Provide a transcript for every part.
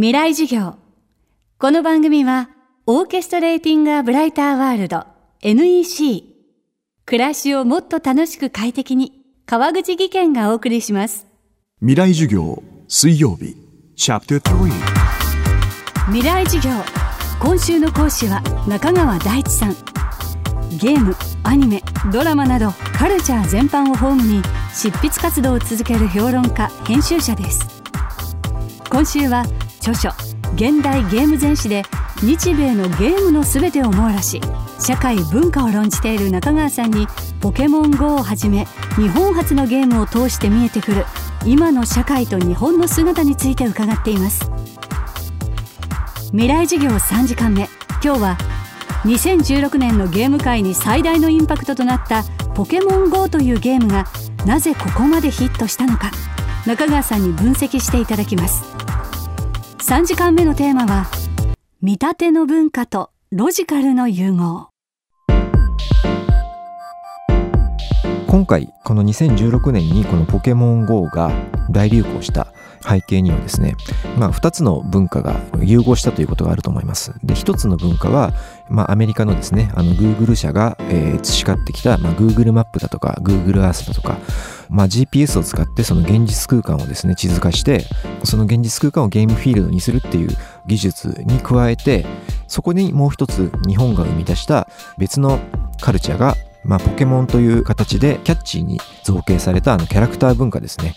未来授業。この番組はオーケストレーティングアブライターワールド NEC 暮らしをもっと楽しく快適に川口義賢がお送りします。未来授業水曜日チャプター3。未来授業、今週の講師は中川大地さん。ゲーム、アニメ、ドラマなどカルチャー全般をホームに執筆活動を続ける評論家、編集者です。今週は著書現代ゲーム全史で日米のゲームのすべてを網羅し社会文化を論じている中川さんにポケモン GO をはじめ日本初のゲームを通して見えてくる今の社会と日本の姿について伺っています。未来授業3時間目、今日は2016年のゲーム界に最大のインパクトとなったポケモン GO というゲームがなぜここまでヒットしたのか中川さんに分析していただきます。3時間目のテーマは見立ての文化とロジカルの融合。今回この2016年にこのポケモン GO が大流行した背景にはですね、2つの文化が融合したということがあると思います。で、1つの文化は、アメリカのですね、Google 社が、培ってきた、Google マップだとか Google Earth だとか、GPS を使ってその現実空間をですね地図化してその現実空間をゲームフィールドにするっていう技術に加えて、そこにもう一つ日本が生み出した別のカルチャーがポケモンという形でキャッチーに造形されたキャラクター文化ですね。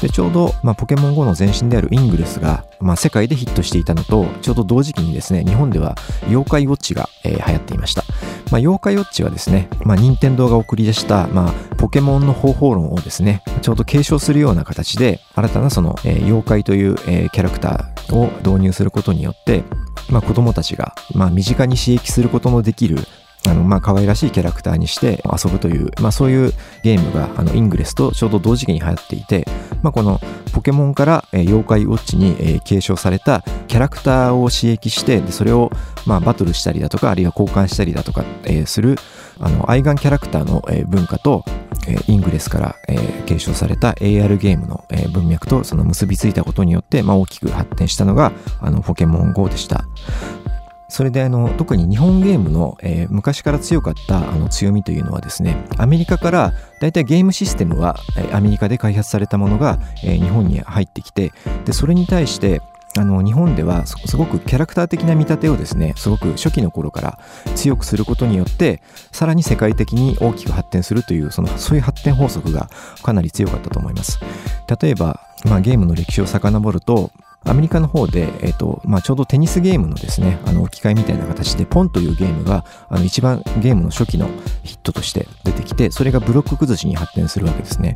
で、ちょうど、ポケモン GO の前身であるイングレスが、世界でヒットしていたのとちょうど同時期にですね、日本では妖怪ウォッチが、流行っていました。妖怪ウォッチはですね、任天堂が送り出した、ポケモンの方法論をですねちょうど継承するような形で新たなその、妖怪という、キャラクターを導入することによって、子供たちが、身近に刺激することのできる可愛らしいキャラクターにして遊ぶという、そういうゲームがイングレスとちょうど同時期に流行っていて、このポケモンから妖怪ウォッチに継承されたキャラクターを刺激して、それをバトルしたりだとかあるいは交換したりだとかするアイガンキャラクターの文化とイングレスから継承された AR ゲームの文脈とその結びついたことによって大きく発展したのがポケモン GO でした。それで特に日本ゲームの、昔から強かった強みというのはですね、アメリカからだいたいゲームシステムはアメリカで開発されたものが、日本に入ってきて、でそれに対して日本ではすごくキャラクター的な見立てをですねすごく初期の頃から強くすることによってさらに世界的に大きく発展するというそういう発展法則がかなり強かったと思います。例えば、ゲームの歴史を遡るとアメリカの方で、ちょうどテニスゲームのですね置き換えみたいな形でポンというゲームが一番ゲームの初期のヒットとして出てきて、それがブロック崩しに発展するわけですね。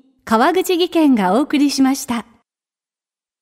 川口技研がお送りしました。